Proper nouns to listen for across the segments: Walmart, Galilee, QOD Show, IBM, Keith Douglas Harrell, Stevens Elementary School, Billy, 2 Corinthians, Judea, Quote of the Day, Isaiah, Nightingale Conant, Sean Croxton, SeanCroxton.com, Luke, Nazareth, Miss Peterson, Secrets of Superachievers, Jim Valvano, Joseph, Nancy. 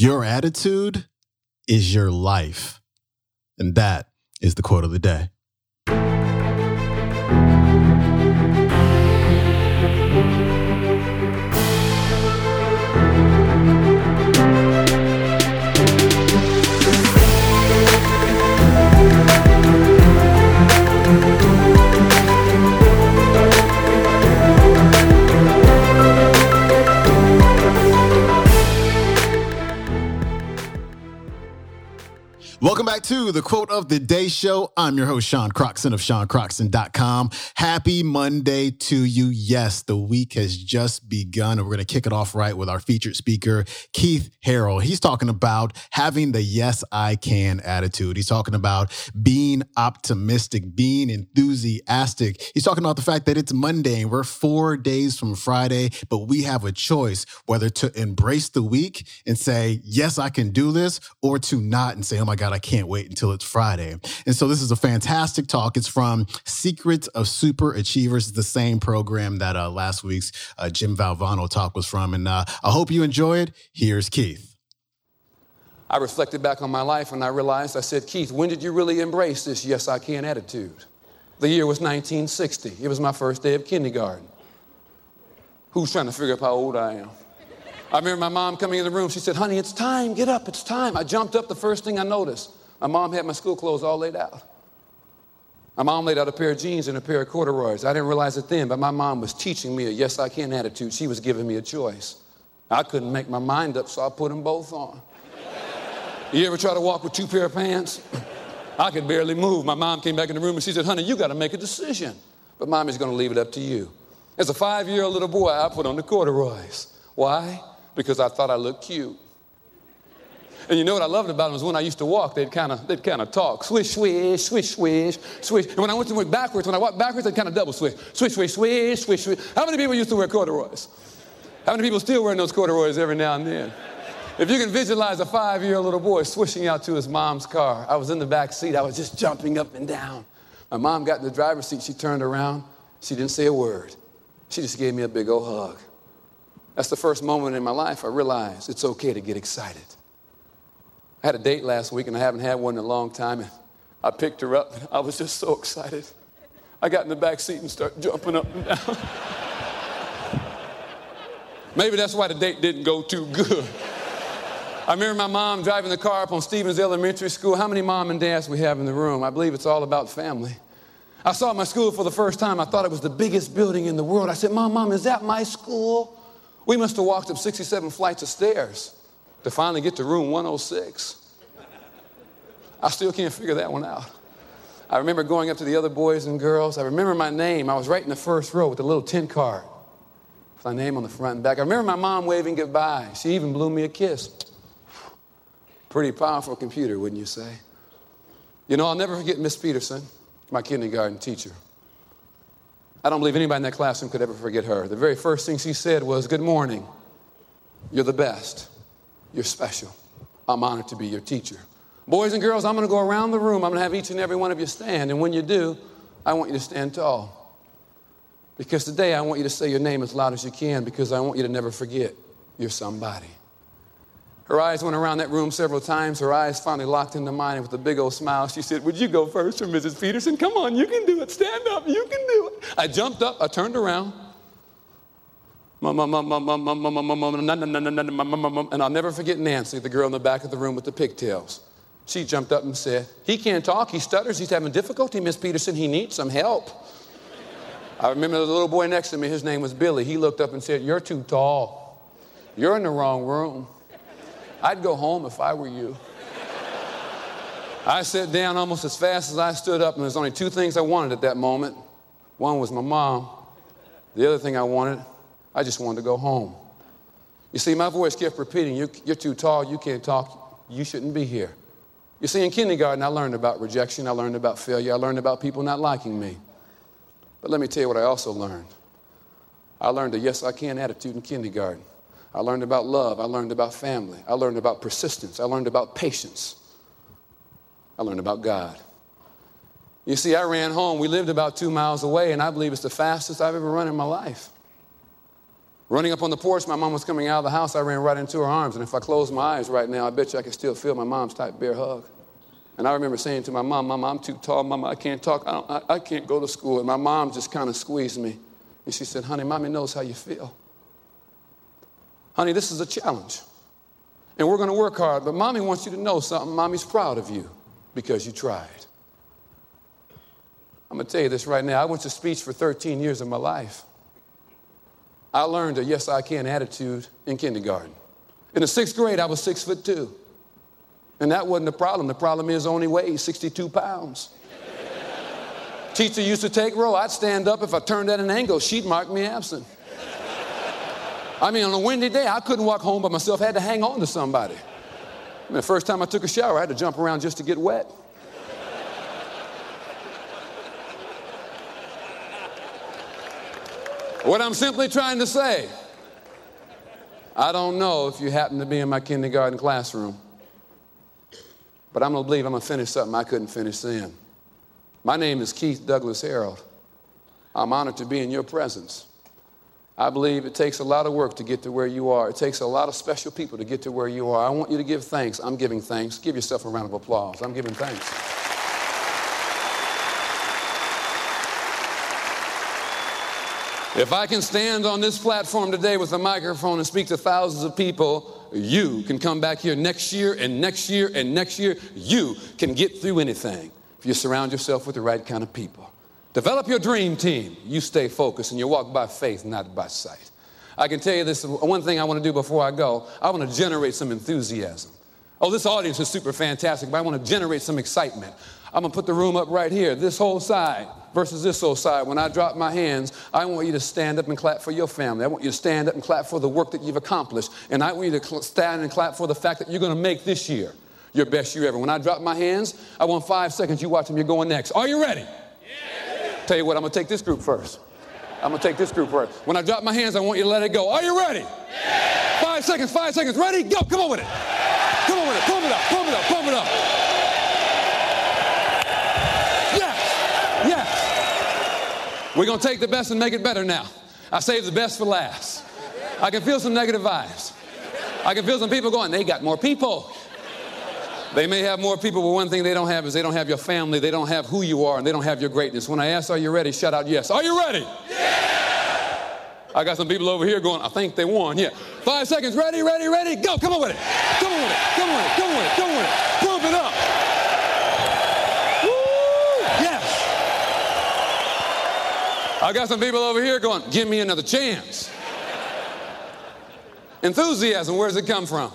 Your attitude is your life. And that is the quote of the day. Welcome back to the Quote of the Day Show. I'm your host, Sean Croxton of SeanCroxton.com. Happy Monday to you. Yes, the week has just begun, and we're going to kick it off right with our featured speaker, Keith Harrell. He's talking about having the yes, I can attitude. He's talking about being optimistic, being enthusiastic. He's talking about the fact that it's Monday and we're 4 days from Friday, but we have a choice whether to embrace the week and say, yes, I can do this, or to not and say, oh my God, I can't wait until it's Friday. And so this is a fantastic talk. It's from Secrets of Superachievers, the same program that last week's Jim Valvano talk was from. And I hope you enjoy it. Here's Keith. I reflected back on my life and I realized, I said, Keith, when did you really embrace this yes, I can attitude? The year was 1960. It was my first day of kindergarten. Who's trying to figure out how old I am? I remember my mom coming in the room. She said, honey, it's time. Get up. It's time. I jumped up. The first thing I noticed, my mom had my school clothes all laid out. My mom laid out a pair of jeans and a pair of corduroys. I didn't realize it then, but my mom was teaching me a yes, I can attitude. She was giving me a choice. I couldn't make my mind up, so I put them both on. You ever try to walk with two pair of pants? I could barely move. My mom came back in the room and she said, honey, you got to make a decision, but mommy's going to leave it up to you. As a 5-year-old little boy, I put on the corduroys. Why? Because I thought I looked cute. And you know what I loved about them is when I used to walk, they'd kind of talk. Swish, swish, swish, swish, swish. And when I went to work backwards, when I walked backwards, they'd kind of double swish. Swish, swish, swish, swish, swish. How many people used to wear corduroys? How many people still wearing those corduroys every now and then? If you can visualize a 5-year-old little boy swishing out to his mom's car. I was in the back seat. I was just jumping up and down. My mom got in the driver's seat. She turned around. She didn't say a word. She just gave me a big old hug. That's the first moment in my life I realized it's okay to get excited. I had a date last week, and I haven't had one in a long time, and I picked her up, and I was just so excited. I got in the back seat and started jumping up and down. Maybe that's why the date didn't go too good. I remember my mom driving the car up on Stevens Elementary School. How many mom and dads we have in the room? I believe it's all about family. I saw my school for the first time. I thought it was the biggest building in the world. I said, Mom, is that my school? We must have walked up 67 flights of stairs to finally get to room 106. I still can't figure that one out. I remember going up to the other boys and girls. I remember my name. I was right in the first row with a little 10 card with my name on the front and back. I remember my mom waving goodbye. She even blew me a kiss. Pretty powerful computer, wouldn't you say? You know, I'll never forget Miss Peterson, my kindergarten teacher. I don't believe anybody in that classroom could ever forget her. The very first thing she said was, good morning. You're the best. You're special. I'm honored to be your teacher. Boys and girls, I'm going to go around the room. I'm going to have each and every one of you stand. And when you do, I want you to stand tall. Because today I want you to say your name as loud as you can, because I want you to never forget you're somebody. Her eyes went around that room several times. Her eyes finally locked into mine, and with a big old smile, she said, would you go first for Mrs. Peterson? Come on, you can do it. Stand up, you can do it. I jumped up, I turned around. And I'll never forget Nancy, the girl in the back of the room with the pigtails. She jumped up and said, he can't talk, he stutters, he's having difficulty, Miss Peterson, he needs some help. I remember the little boy next to me, his name was Billy. He looked up and said, you're too tall. You're in the wrong room. I'd go home if I were you. I sat down almost as fast as I stood up, and there's only two things I wanted at that moment. One was my mom. The other thing I just wanted to go home. You see, my voice kept repeating, you're too tall, you can't talk, you shouldn't be here. You see, in kindergarten, I learned about rejection, I learned about failure, I learned about people not liking me. But let me tell you what I also learned. I learned a yes, I can attitude in kindergarten. I learned about love. I learned about family. I learned about persistence. I learned about patience. I learned about God. You see, I ran home. We lived about 2 miles away, and I believe it's the fastest I've ever run in my life. Running up on the porch, my mom was coming out of the house. I ran right into her arms. And if I closed my eyes right now, I bet you I could still feel my mom's tight, bear hug. And I remember saying to my mom, Mama, I'm too tall. Mama, I can't talk. I can't go to school. And my mom just kind of squeezed me. And she said, honey, mommy knows how you feel. Honey, this is a challenge. And we're going to work hard. But mommy wants you to know something. Mommy's proud of you because you tried. I'm going to tell you this right now. I went to speech for 13 years of my life. I learned a yes, I can attitude in kindergarten. In the sixth grade, I was 6'2". And that wasn't the problem. The problem is I only weighed 62 pounds. Teacher used to take roll. I'd stand up. If I turned at an angle, she'd mark me absent. I mean, on a windy day, I couldn't walk home by myself. I had to hang on to somebody. I mean, the first time I took a shower, I had to jump around just to get wet. What I'm simply trying to say, I don't know if you happen to be in my kindergarten classroom, but I'm going to believe I'm going to finish something I couldn't finish then. My name is Keith Douglas Harrell. I'm honored to be in your presence. I believe it takes a lot of work to get to where you are. It takes a lot of special people to get to where you are. I want you to give thanks. I'm giving thanks. Give yourself a round of applause. I'm giving thanks. If I can stand on this platform today with a microphone and speak to thousands of people, you can come back here next year and next year and next year. You can get through anything if you surround yourself with the right kind of people. Develop your dream team. You stay focused and you walk by faith, not by sight. I can tell you this, one thing I want to do before I go, I want to generate some enthusiasm. Oh, this audience is super fantastic, but I want to generate some excitement. I'm going to put the room up right here, this whole side versus this whole side. When I drop my hands, I want you to stand up and clap for your family. I want you to stand up and clap for the work that you've accomplished. And I want you to stand and clap for the fact that you're going to make this year your best year ever. When I drop my hands, I want 5 seconds. You watch them. You're going next. Are you ready? Yeah. Tell you what, I'm going to take this group first. I'm going to take this group first. When I drop my hands, I want you to let it go. Are you ready? Yeah. 5 seconds, 5 seconds. Ready? Go. Come on with it. Come on with it. Pump it up. Pump it up. Pump it up. We're going to take the best and make it better now. I saved the best for last. I can feel some negative vibes. I can feel some people going, they got more people. They may have more people, but one thing they don't have is they don't have your family, they don't have who you are, and they don't have your greatness. When I ask, are you ready? Shout out, yes. Are you ready? Yeah! I got some people over here going, I think they won. Yeah. 5 seconds. Ready, ready, ready. Go. Come on with it. Come on with it. Come on with it. Come on with it. Come on with it. Pump it up. I got some people over here going, give me another chance. Enthusiasm, where does it come from?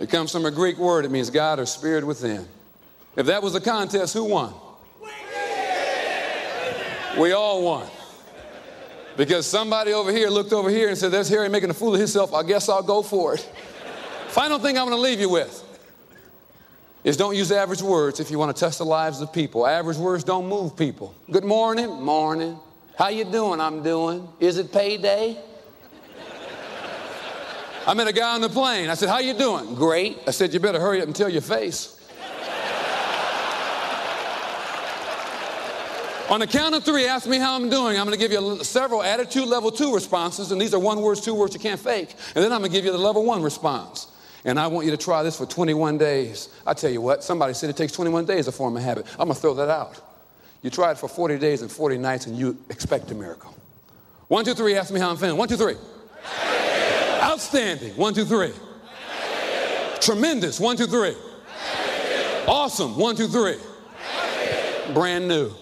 It comes from a Greek word. It means God or spirit within. If that was a contest, who won? We all won. Because somebody over here looked over here and said, there's Harry making a fool of himself. I guess I'll go for it. Final thing I'm going to leave you with is don't use average words if you want to touch the lives of people. Average words don't move people. Good morning. Morning. How you doing? I'm doing. Is it payday? I met a guy on the plane. I said, how you doing? Great. I said, you better hurry up and tell your face. On the count of three, ask me how I'm doing. I'm going to give you several attitude level 2 responses, and these are 1 words, 2 words you can't fake. And then I'm going to give you the level 1 response. And I want you to try this for 21 days. I tell you what, somebody said it takes 21 days to form a habit. I'm going to throw that out. You try it for 40 days and 40 nights, and you expect a miracle. 1, 2, 3, ask me how I'm feeling. 1, 2, 3. Outstanding. 1, 2, 3. Tremendous. 1, 2, 3. Awesome. 1, 2, 3. Brand new.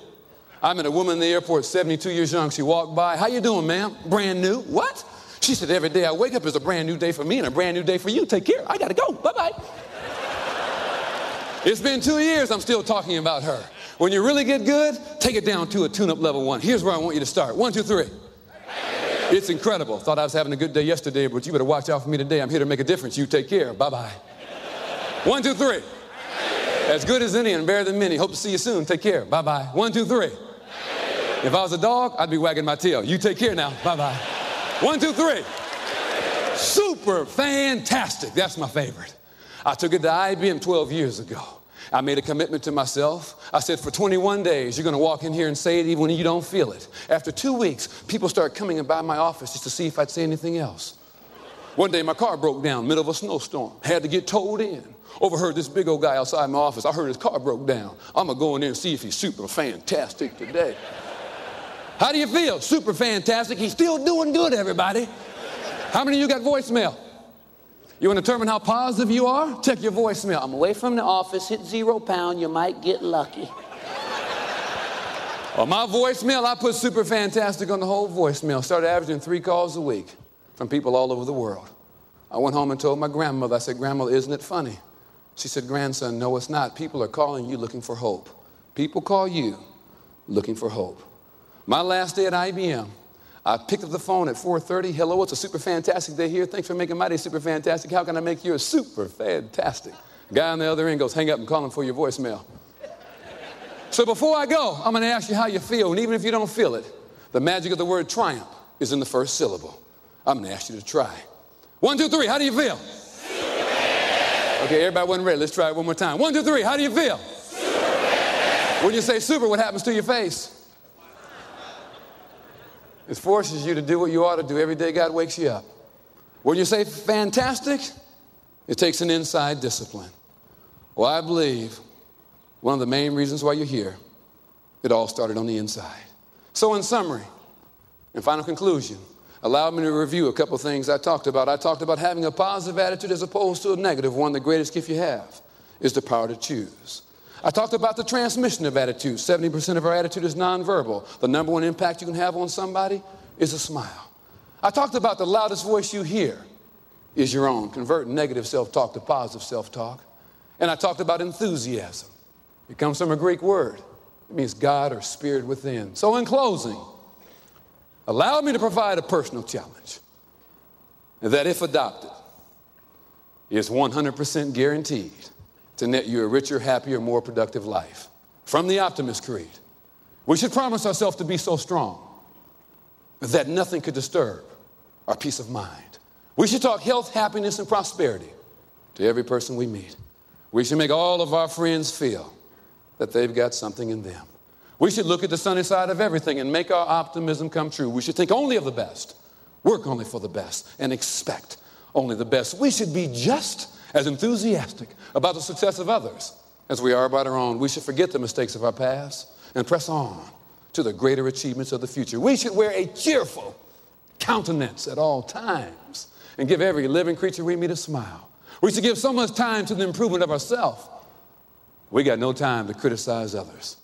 I met a woman in the airport, 72 years young. She walked by. How you doing, ma'am? Brand new. What? She said, every day I wake up is a brand new day for me and a brand new day for you. Take care. I got to go. Bye-bye. It's been 2 years. I'm still talking about her. When you really get good, take it down to a tune-up level 1. Here's where I want you to start. 1, 2, 3. It's incredible. Thought I was having a good day yesterday, but you better watch out for me today. I'm here to make a difference. You take care. Bye-bye. 1, 2, 3. As good as any and better than many. Hope to see you soon. Take care. Bye-bye. 1, 2, 3. If I was a dog, I'd be wagging my tail. You take care now. Bye-bye. 1, 2, 3. Super fantastic. That's my favorite. I took it to IBM 12 years ago. I made a commitment to myself. I said, for 21 days, you're going to walk in here and say it even when you don't feel it. After 2 weeks, people started coming by my office just to see if I'd say anything else. One day, my car broke down, middle of a snowstorm. Had to get towed in. Overheard this big old guy outside my office. I heard his car broke down. I'm going to go in there and see if he's super fantastic today. How do you feel? Super fantastic. He's still doing good, everybody. How many of you got voicemail? You want to determine how positive you are? Check your voicemail. I'm away from the office. Hit £0. You might get lucky. On my voicemail, I put super fantastic on the whole voicemail. Started averaging 3 calls a week from people all over the world. I went home and told my grandmother. I said, Grandmother, isn't it funny? She said, Grandson, no, it's not. People are calling you looking for hope. People call you looking for hope. My last day at IBM, I picked up the phone at 4:30. Hello, it's a super fantastic day here. Thanks for making my day super fantastic. How can I make yours super fantastic? Guy on the other end goes, hang up and call him for your voicemail. So before I go, I'm going to ask you how you feel. And even if you don't feel it, the magic of the word triumph is in the first syllable. I'm going to ask you to try. 1, 2, 3, how do you feel? Super fantastic. Okay, everybody wasn't ready. Let's try it one more time. 1, 2, 3, how do you feel? Super fantastic. When you say super, what happens to your face? It forces you to do what you ought to do every day. God wakes you up. When you say fantastic, it takes an inside discipline. Well, I believe one of the main reasons why you're here, it all started on the inside. So in summary, in final conclusion, allow me to review a couple things I talked about. I talked about having a positive attitude as opposed to a negative one. The greatest gift you have is the power to choose. I talked about the transmission of attitude. 70% of our attitude is nonverbal. The number one impact you can have on somebody is a smile. I talked about the loudest voice you hear is your own. Convert negative self-talk to positive self-talk. And I talked about enthusiasm. It comes from a Greek word. It means God or spirit within. So in closing, allow me to provide a personal challenge that, if adopted, is 100% guaranteed to net you a richer, happier, more productive life. From the Optimist Creed, we should promise ourselves to be so strong that nothing could disturb our peace of mind. We should talk health, happiness, and prosperity to every person we meet. We should make all of our friends feel that they've got something in them. We should look at the sunny side of everything and make our optimism come true. We should think only of the best, work only for the best, and expect only the best. We should be just as enthusiastic about the success of others as we are about our own. We should forget the mistakes of our past and press on to the greater achievements of the future. We should wear a cheerful countenance at all times and give every living creature we meet a smile. We should give so much time to the improvement of ourselves. We got no time to criticize others.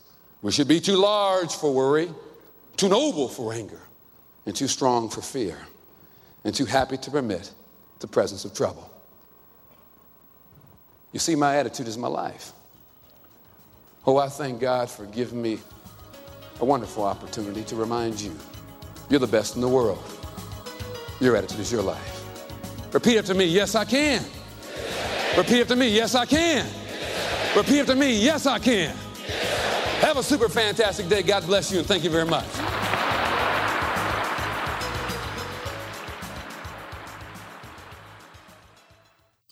We should be too large for worry, too noble for anger, and too strong for fear, and too happy to permit the presence of trouble. You see, my attitude is my life. Oh, I thank God for giving me a wonderful opportunity to remind you, you're the best in the world. Your attitude is your life. Repeat after me, yes, I can. Yes. Repeat after me, yes, I can. Yes. Repeat after me, yes, I can. Yes. Have a super fantastic day. God bless you, and thank you very much.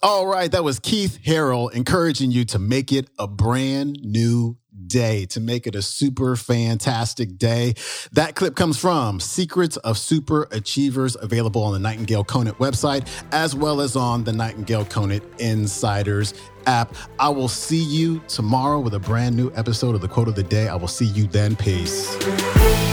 All right, that was Keith Harrell encouraging you to make it a brand new day, to make it a super fantastic day. That clip comes from Secrets of Superachievers, available on the Nightingale Conant website, as well as on the Nightingale Conant Insiders app. I will see you tomorrow with a brand new episode of the Quote of the Day. I will see you then. Peace.